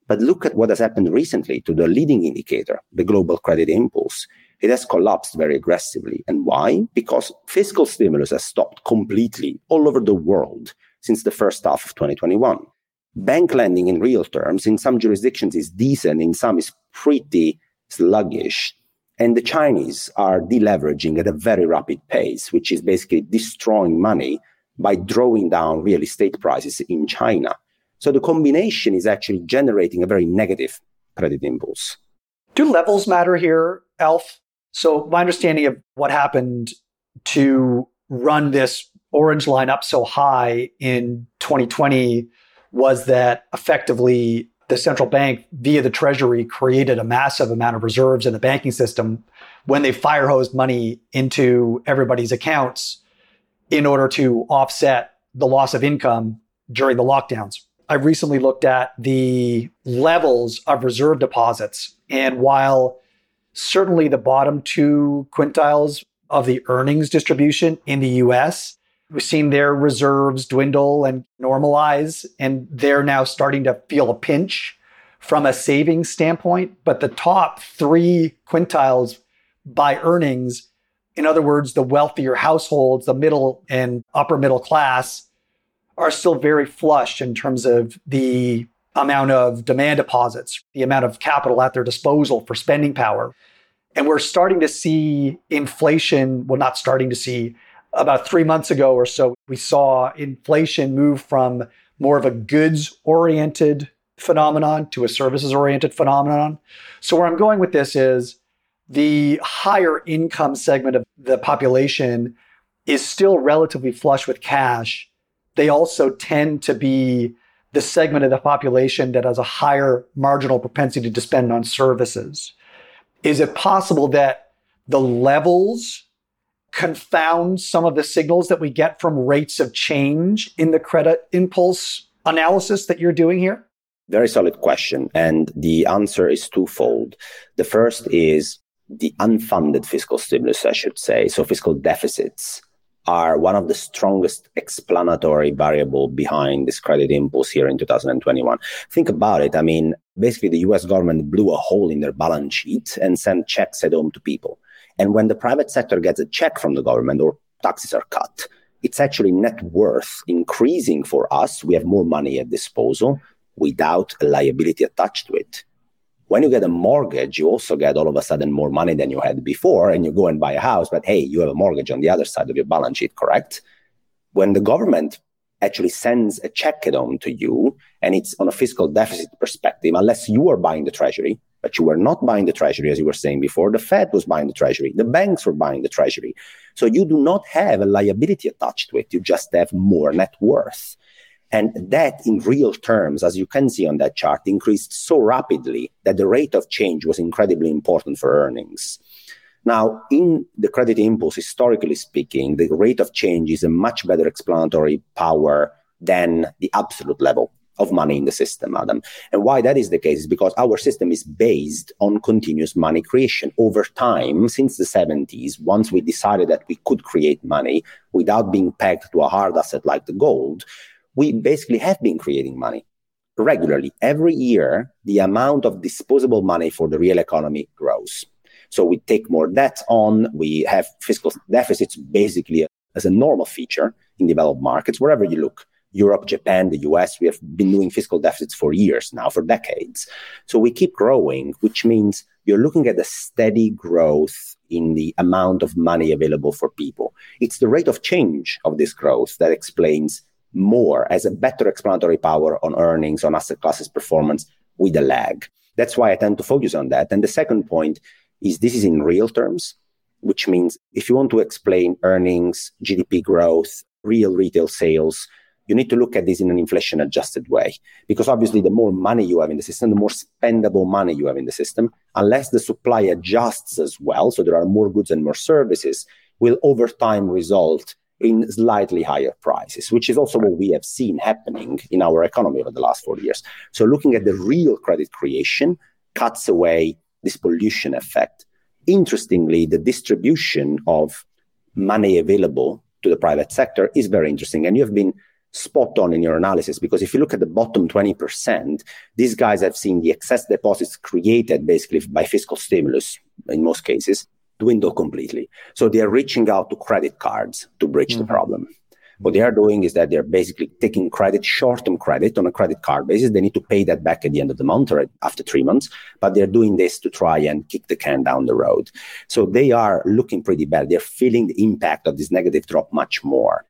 But look at what has happened recently to the leading indicator, the global credit impulse. It has collapsed very aggressively. And why? Because fiscal stimulus has stopped completely all over the world since the first half of 2021. Bank lending in real terms in some jurisdictions is decent, in some is pretty sluggish. And the Chinese are deleveraging at a very rapid pace, which is basically destroying money by drawing down real estate prices in China. So the combination is actually generating a very negative credit impulse. Do levels matter here, Alf? So my understanding of what happened to run this orange line up so high in 2020 was that effectively the central bank via the Treasury created a massive amount of reserves in the banking system when they fire-hosed money into everybody's accounts in order to offset the loss of income during the lockdowns. I recently looked at the levels of reserve deposits, and while certainly the bottom two quintiles of the earnings distribution in the US, we've seen their reserves dwindle and normalize, and they're now starting to feel a pinch from a savings standpoint. But the top three quintiles by earnings, in other words, the wealthier households, the middle and upper middle class, are still very flush in terms of the amount of demand deposits, the amount of capital at their disposal for spending power. And we're starting to see inflation, well, not starting to see, about 3 months ago or so, we saw inflation move from more of a goods-oriented phenomenon to a services-oriented phenomenon. So where I'm going with this is the higher income segment of the population is still relatively flush with cash. They also tend to be the segment of the population that has a higher marginal propensity to spend on services. Is it possible that the levels confound some of the signals that we get from rates of change in the credit impulse analysis that you're doing here? Very solid question. And the answer is twofold. The first is the unfunded fiscal stimulus, I should say. So fiscal deficits are one of the strongest explanatory variable behind this credit impulse here in 2021. Think about it. I mean, basically the US government blew a hole in their balance sheet and sent checks at home to people. And when the private sector gets a check from the government or taxes are cut, it's actually net worth increasing for us. We have more money at disposal without a liability attached to it. When you get a mortgage, you also get all of a sudden more money than you had before, and you go and buy a house, but hey, you have a mortgage on the other side of your balance sheet, correct? When the government actually sends a check at home to you, and it's on a fiscal deficit perspective, unless you are buying the treasury, but you were not buying the treasury, as you were saying before, the Fed was buying the treasury, the banks were buying the treasury. So you do not have a liability attached to it, you just have more net worth. And that, in real terms, as you can see on that chart, increased so rapidly that the rate of change was incredibly important for earnings. Now, in the credit impulse, historically speaking, the rate of change is a much better explanatory power than the absolute level of money in the system, Adam. And why that is the case is because our system is based on continuous money creation. Over time, since the 70s, once we decided that we could create money without being pegged to a hard asset like the gold, we basically have been creating money regularly. Every year, the amount of disposable money for the real economy grows. So we take more debt on, we have fiscal deficits basically as a normal feature in developed markets. Wherever you look, Europe, Japan, the US, we have been doing fiscal deficits for years now, for decades. So we keep growing, which means you're looking at a steady growth in the amount of money available for people. It's the rate of change of this growth that explains more as a better explanatory power on earnings, on asset classes performance with a lag. That's why I tend to focus on that. And the second point is this is in real terms. which means if you want to explain earnings, GDP growth, real retail sales, you need to look at this in an inflation-adjusted way, because obviously the more money you have in the system, the more spendable money you have in the system, unless the supply adjusts as well, so there are more goods and more services, will over time result in slightly higher prices, which is also what we have seen happening in our economy over the last 40 years. So looking at the real credit creation cuts away this pollution effect. Interestingly, the distribution of money available to the private sector is very interesting, and you have been spot on in your analysis, because if you look at the bottom 20%, these guys have seen the excess deposits created basically by fiscal stimulus, in most cases, dwindle completely. So they are reaching out to credit cards to bridge the problem. What they are doing is that they're basically taking credit, short-term credit on a credit card basis. They need to pay that back at the end of the month or after 3 months, but they're doing this to try and kick the can down the road. So they are looking pretty bad. They're feeling the impact of this negative drop much more.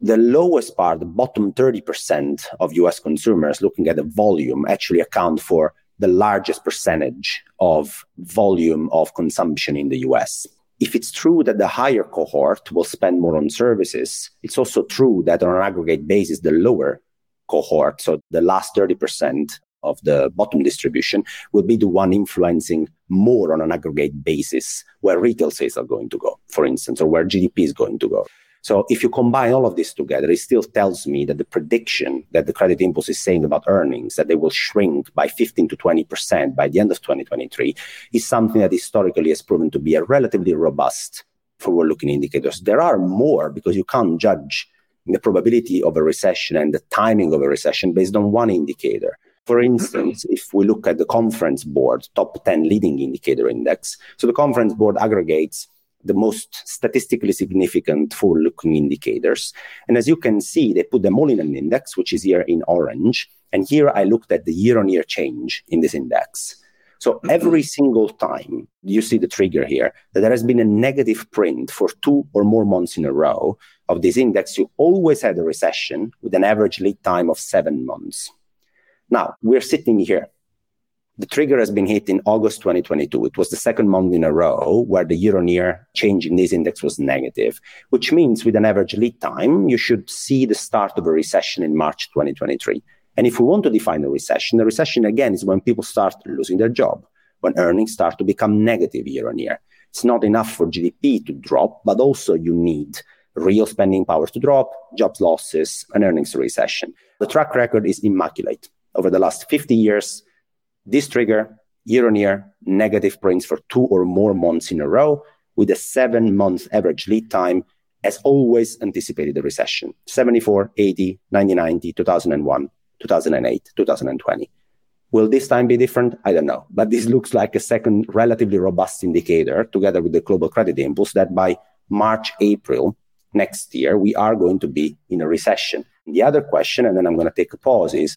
The lowest part, the bottom 30% of US consumers, looking at the volume, actually account for the largest percentage of volume of consumption in the US. If it's true that the higher cohort will spend more on services, it's also true that on an aggregate basis, the lower cohort, so the last 30% of the bottom distribution, will be the one influencing more on an aggregate basis where retail sales are going to go, for instance, or where GDP is going to go. So if you combine all of this together, it still tells me that the prediction that the credit impulse is saying about earnings, that they will shrink by 15 to 20% by the end of 2023, is something that historically has proven to be a relatively robust forward-looking indicators. There are more, because you can't judge the probability of a recession and the timing of a recession based on one indicator. For instance, if we look at the Conference Board top 10 leading indicator index, so the Conference Board aggregates the most statistically significant forward-looking indicators. And as you can see, they put them all in an index, which is here in orange. And here I looked at the year-on-year change in this index. So every single time, you see the trigger here, that there has been a negative print for 2 or more months in a row of this index, you always had a recession with an average lead time of 7 months. Now, we're sitting here. The trigger has been hit in August 2022. It was the second month in a row where the year-on-year change in this index was negative, which means with an average lead time, you should see the start of a recession in March 2023. And if we want to define a recession again is when people start losing their job, when earnings start to become negative year-on-year. It's not enough for GDP to drop, but also you need real spending powers to drop, jobs losses, and earnings recession. The track record is immaculate. Over the last 50 years, this trigger, year-on-year, negative prints for 2 or more months in a row with a 7-month average lead time has always anticipated a recession. 74, 80, 1990, 2001, 2008, 2020. Will this time be different? I don't know. But this looks like a second relatively robust indicator, together with the global credit impulse, that by March, April next year, we are going to be in a recession. The other question, and then I'm going to take a pause, is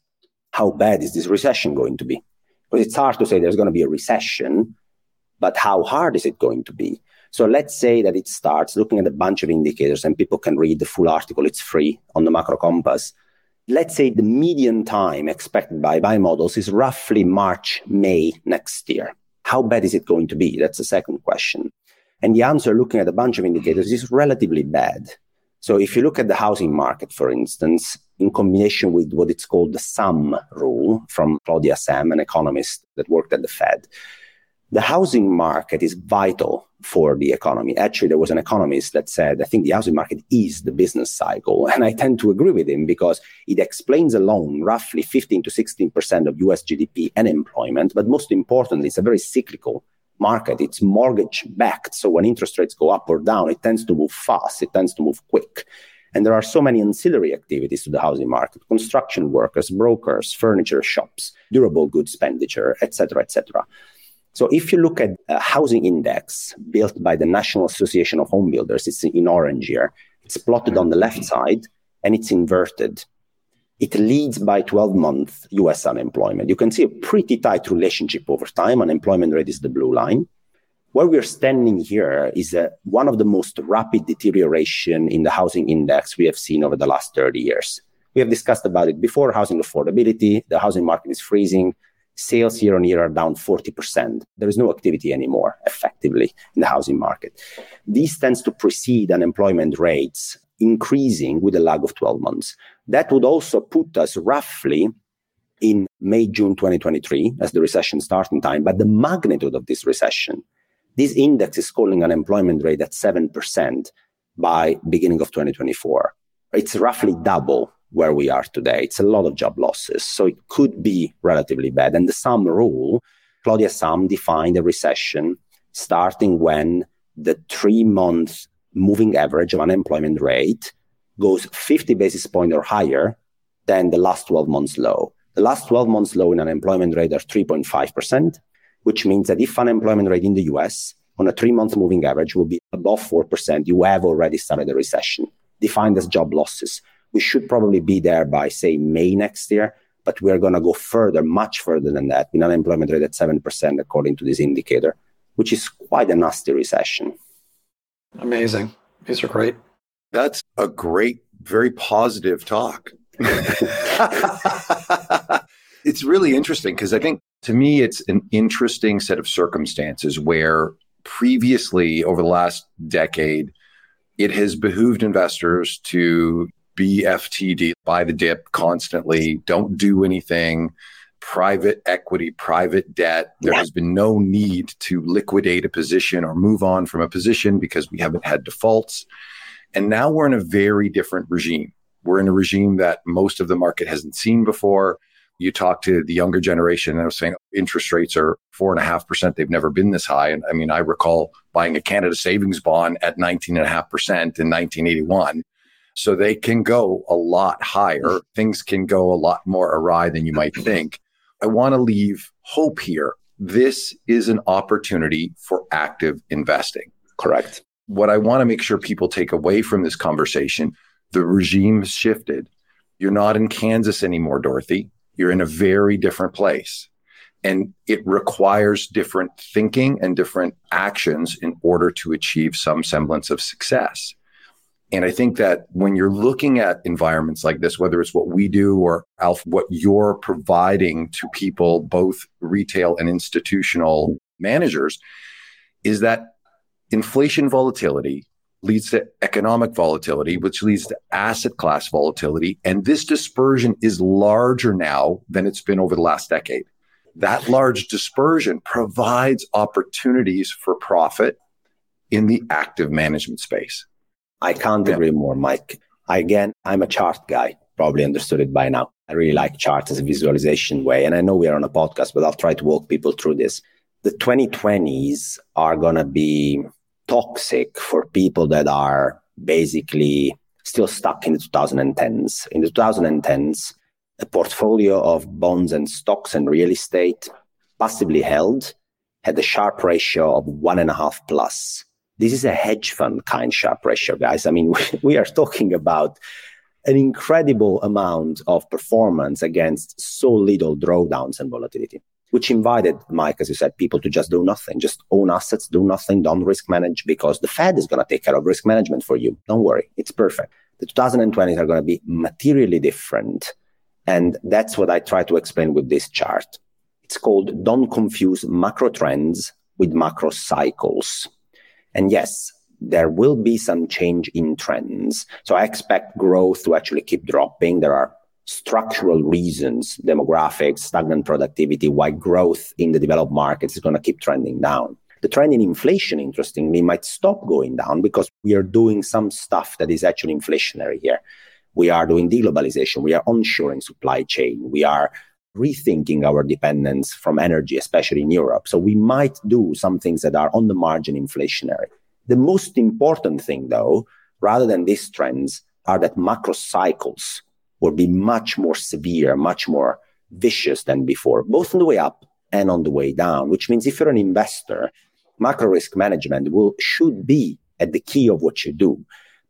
how bad is this recession going to be? Because it's hard to say there's going to be a recession, but how hard is it going to be? So let's say that it starts looking at a bunch of indicators, and people can read the full article. It's free on the Macro Compass. Let's say the median time expected by models is roughly March, May next year. How bad is it going to be? That's the second question. And the answer, looking at a bunch of indicators, is relatively bad. So if you look at the housing market, for instance, in combination with what it's called the Sahm Rule from Claudia Sahm, an economist that worked at the Fed, the housing market is vital for the economy. Actually, there was an economist that said, I think the housing market is the business cycle. And I tend to agree with him, because it explains alone roughly 15 to 16% of US GDP and employment. But most importantly, it's a very cyclical market. It's mortgage-backed. So when interest rates go up or down, it tends to move fast. It tends to move quick. And there are so many ancillary activities to the housing market: construction workers, brokers, furniture shops, durable goods expenditure, et cetera, et cetera. So if you look at a housing index built by the National Association of Home Builders, it's in orange here, it's plotted on the left side and it's inverted. It leads by 12-month US unemployment. You can see a pretty tight relationship over time. Unemployment rate is the blue line. Where we're standing here is one of the most rapid deterioration in the housing index we have seen over the last 30 years. We have discussed about it before: housing affordability, the housing market is freezing, Sales year on year are down 40%. There is no activity anymore, effectively, in the housing market. This tends to precede unemployment rates increasing with a lag of 12 months. That would also put us roughly in May, June 2023 as the recession starting time. But the magnitude of this recession, this index is calling unemployment rate at 7% by beginning of 2024. It's roughly double where we are today. It's a lot of job losses. So it could be relatively bad. And the Sahm Rule, Claudia Sahm defined a recession starting when the 3-month moving average of unemployment rate goes 50 basis points or higher than the last 12 months low. The last 12 months low in unemployment rate are 3.5%, which means that if unemployment rate in the US on a 3-month moving average will be above 4%, you have already started a recession, defined as job losses. We should probably be there by, say, May next year, but we're going to go further, much further than that, with unemployment rate at 7%, according to this indicator, which is quite a nasty recession. Amazing. These are great. That's a great, very positive talk. It's really interesting because I think, to me, it's an interesting set of circumstances where previously, over the last decade, it has behooved investors to be FTD, buy the dip constantly, don't do anything, private equity, private debt. There has been no need to liquidate a position or move on from a position because we haven't had defaults. And now we're in a very different regime. We're in a regime that most of the market hasn't seen before. You talk to the younger generation, and I was saying interest rates are 4.5%. They've never been this high. And I mean, I recall buying a Canada savings bond at 19.5% in 1981. So they can go a lot higher. Things can go a lot more awry than you might think. I want to leave hope here. This is an opportunity for active investing. Correct. What I want to make sure people take away from this conversation, the regime has shifted. You're not in Kansas anymore, Dorothy. You're in a very different place. And it requires different thinking and different actions in order to achieve some semblance of success. And I think that when you're looking at environments like this, whether it's what we do or Alf, what you're providing to people, both retail and institutional managers, is that inflation volatility leads to economic volatility, which leads to asset class volatility. And this dispersion is larger now than it's been over the last decade. That large dispersion provides opportunities for profit in the active management space. I can't agree more, Mike. Again, I'm a chart guy, probably understood it by now. I really like charts as a visualization way. And I know we are on a podcast, but I'll try to walk people through this. The 2020s are going to be toxic for people that are basically still stuck in the 2010s. In the 2010s, a portfolio of bonds and stocks and real estate passively held had a Sharpe ratio of 1.5 plus. This is a hedge fund kind Sharpe ratio, guys. I mean, we are talking about an incredible amount of performance against so little drawdowns and volatility, which invited, Mike, as you said, people to just do nothing, just own assets, do nothing, don't risk manage, because the Fed is going to take care of risk management for you. Don't worry, it's perfect. The 2020s are going to be materially different. And that's what I try to explain with this chart. It's called Don't Confuse Macro Trends with Macro Cycles. And yes, there will be some change in trends. So I expect growth to actually keep dropping. There are structural reasons, demographics, stagnant productivity, why growth in the developed markets is going to keep trending down. The trend in inflation, interestingly, might stop going down because we are doing some stuff that is actually inflationary here. We are doing deglobalization. We are onshoring supply chain. We are rethinking our dependence from energy, especially in Europe. So we might do some things that are on the margin inflationary. The most important thing, though, rather than these trends, are that macro cycles will be much more severe, much more vicious than before, both on the way up and on the way down, which means if you're an investor, macro risk management should be at the key of what you do.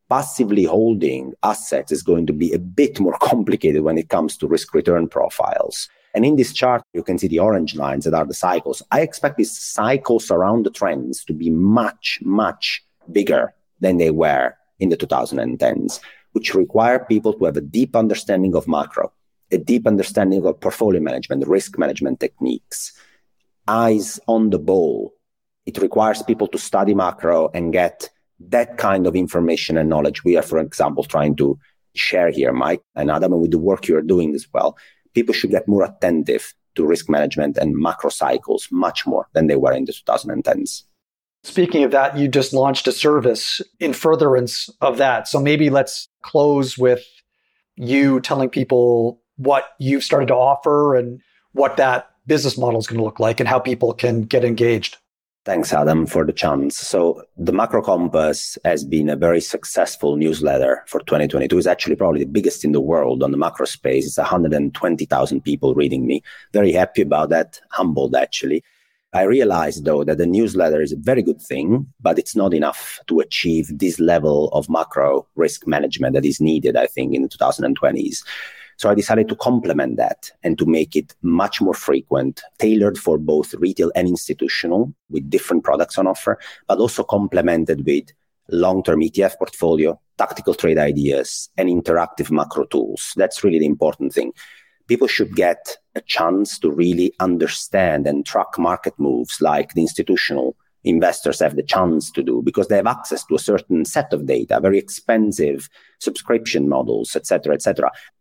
Passively holding assets is going to be a bit more complicated when it comes to risk return profiles. And in this chart, you can see the orange lines that are the cycles. I expect these cycles around the trends to be much, much bigger than they were in the 2010s, which require people to have a deep understanding of macro, a deep understanding of portfolio management, risk management techniques, eyes on the ball. It requires people to study macro and get that kind of information and knowledge. We are, for example, trying to share here, Mike and Adam, and with the work you're doing as well. People should get more attentive to risk management and macro cycles much more than they were in the 2010s. Speaking of that, you just launched a service in furtherance of that. So maybe let's close with you telling people what you've started to offer and what that business model is going to look like and how people can get engaged. Thanks, Adam, for the chance. So the Macro Compass has been a very successful newsletter for 2022. It's actually probably the biggest in the world on the macro space. It's 120,000 people reading me. Very happy about that, humbled actually. I realized, though, that the newsletter is a very good thing, but it's not enough to achieve this level of macro risk management that is needed, I think, in the 2020s. So I decided to complement that and to make it much more frequent, tailored for both retail and institutional with different products on offer, but also complemented with long-term ETF portfolio, tactical trade ideas, and interactive macro tools. That's really the important thing. People should get a chance to really understand and track market moves like the institutional investors have the chance to do because they have access to a certain set of data, very expensive subscription models, etc.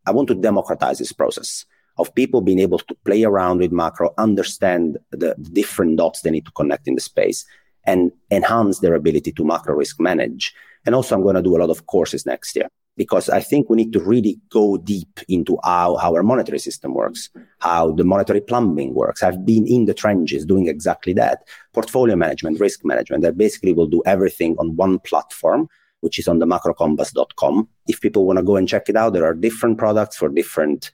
I want to democratize this process of people being able to play around with macro, understand the different dots they need to connect in the space, and enhance their ability to macro risk manage. And also, I'm going to do a lot of courses next year, because I think we need to really go deep into how our monetary system works, how the monetary plumbing works. I've been in the trenches doing exactly that. Portfolio management, risk management, I basically will do everything on one platform, which is on the macrocombust.com. If people want to go and check it out, there are different products for different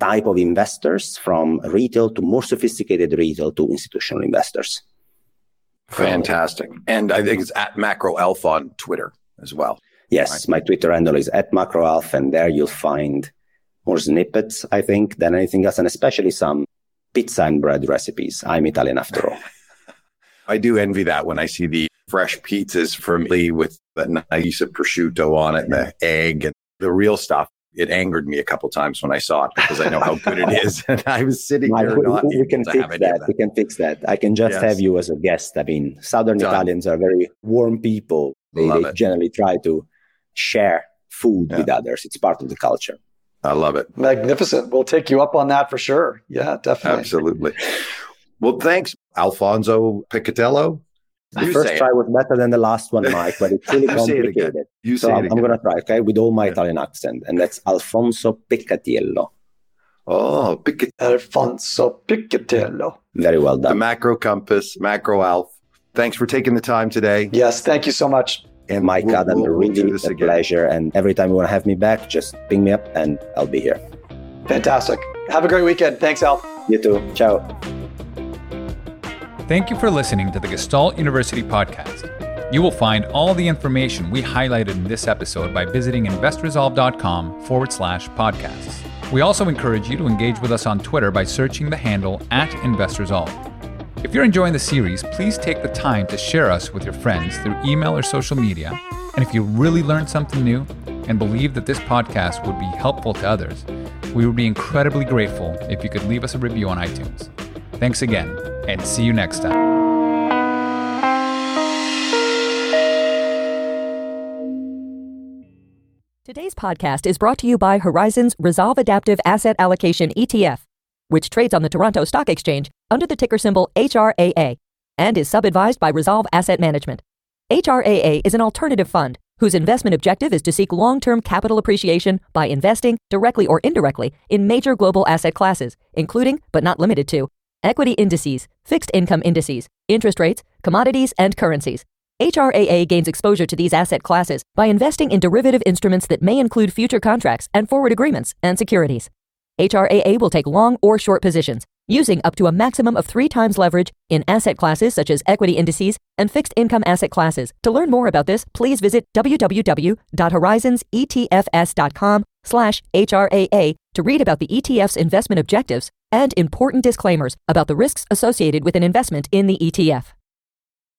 type of investors, from retail to more sophisticated retail to institutional investors. Fantastic. And I think it's at MacroAlf on Twitter as well. Yes, my Twitter handle is at MacroAlf, and there you'll find more snippets, I think, than anything else, and especially some pizza and bread recipes. I'm Italian after all. I do envy that when I see the fresh pizzas from Italy with the nice prosciutto on it and the egg and the real stuff. It angered me a couple of times when I saw it because I know how good it is. And I was sitting there not able to have any of that. We can fix that. I can just have you as a guest. I mean, Southern Italians are very warm people. They generally try to share food with others. It's part of the culture. I love it. Magnificent. We'll take you up on that for sure. Yeah, definitely. Absolutely. Well, thanks, Alfonso Peccatiello. The first try was better than the last one, Mike, but it's really complicated. I'm going to try, okay, with all my Italian accent. And that's Alfonso Peccatiello. Oh, Alfonso Peccatiello. Very well done. The Macro Compass, MacroAlf. Thanks for taking the time today. Yes, thank you so much. And Mike, Adam, really a pleasure. And every time you want to have me back, just ping me up and I'll be here. Fantastic. Have a great weekend. Thanks, Al. You too. Ciao. Thank you for listening to the Gestalt University podcast. You will find all the information we highlighted in this episode by visiting investresolve.com/podcasts. We also encourage you to engage with us on Twitter by searching the handle at investresolve. If you're enjoying the series, please take the time to share us with your friends through email or social media. And if you really learned something new and believe that this podcast would be helpful to others, we would be incredibly grateful if you could leave us a review on iTunes. Thanks again, and see you next time. Today's podcast is brought to you by Horizons Resolve Adaptive Asset Allocation ETF, which trades on the Toronto Stock Exchange under the ticker symbol HRAA and is sub-advised by Resolve Asset Management. HRAA is an alternative fund whose investment objective is to seek long-term capital appreciation by investing, directly or indirectly, in major global asset classes, including, but not limited to, equity indices, fixed income indices, interest rates, commodities, and currencies. HRAA gains exposure to these asset classes by investing in derivative instruments that may include future contracts and forward agreements and securities. HRAA will take long or short positions, using up to a maximum of 3 times leverage in asset classes such as equity indices and fixed income asset classes. To learn more about this, please visit www.horizonsetfs.com/HRAA to read about the ETF's investment objectives and important disclaimers about the risks associated with an investment in the ETF.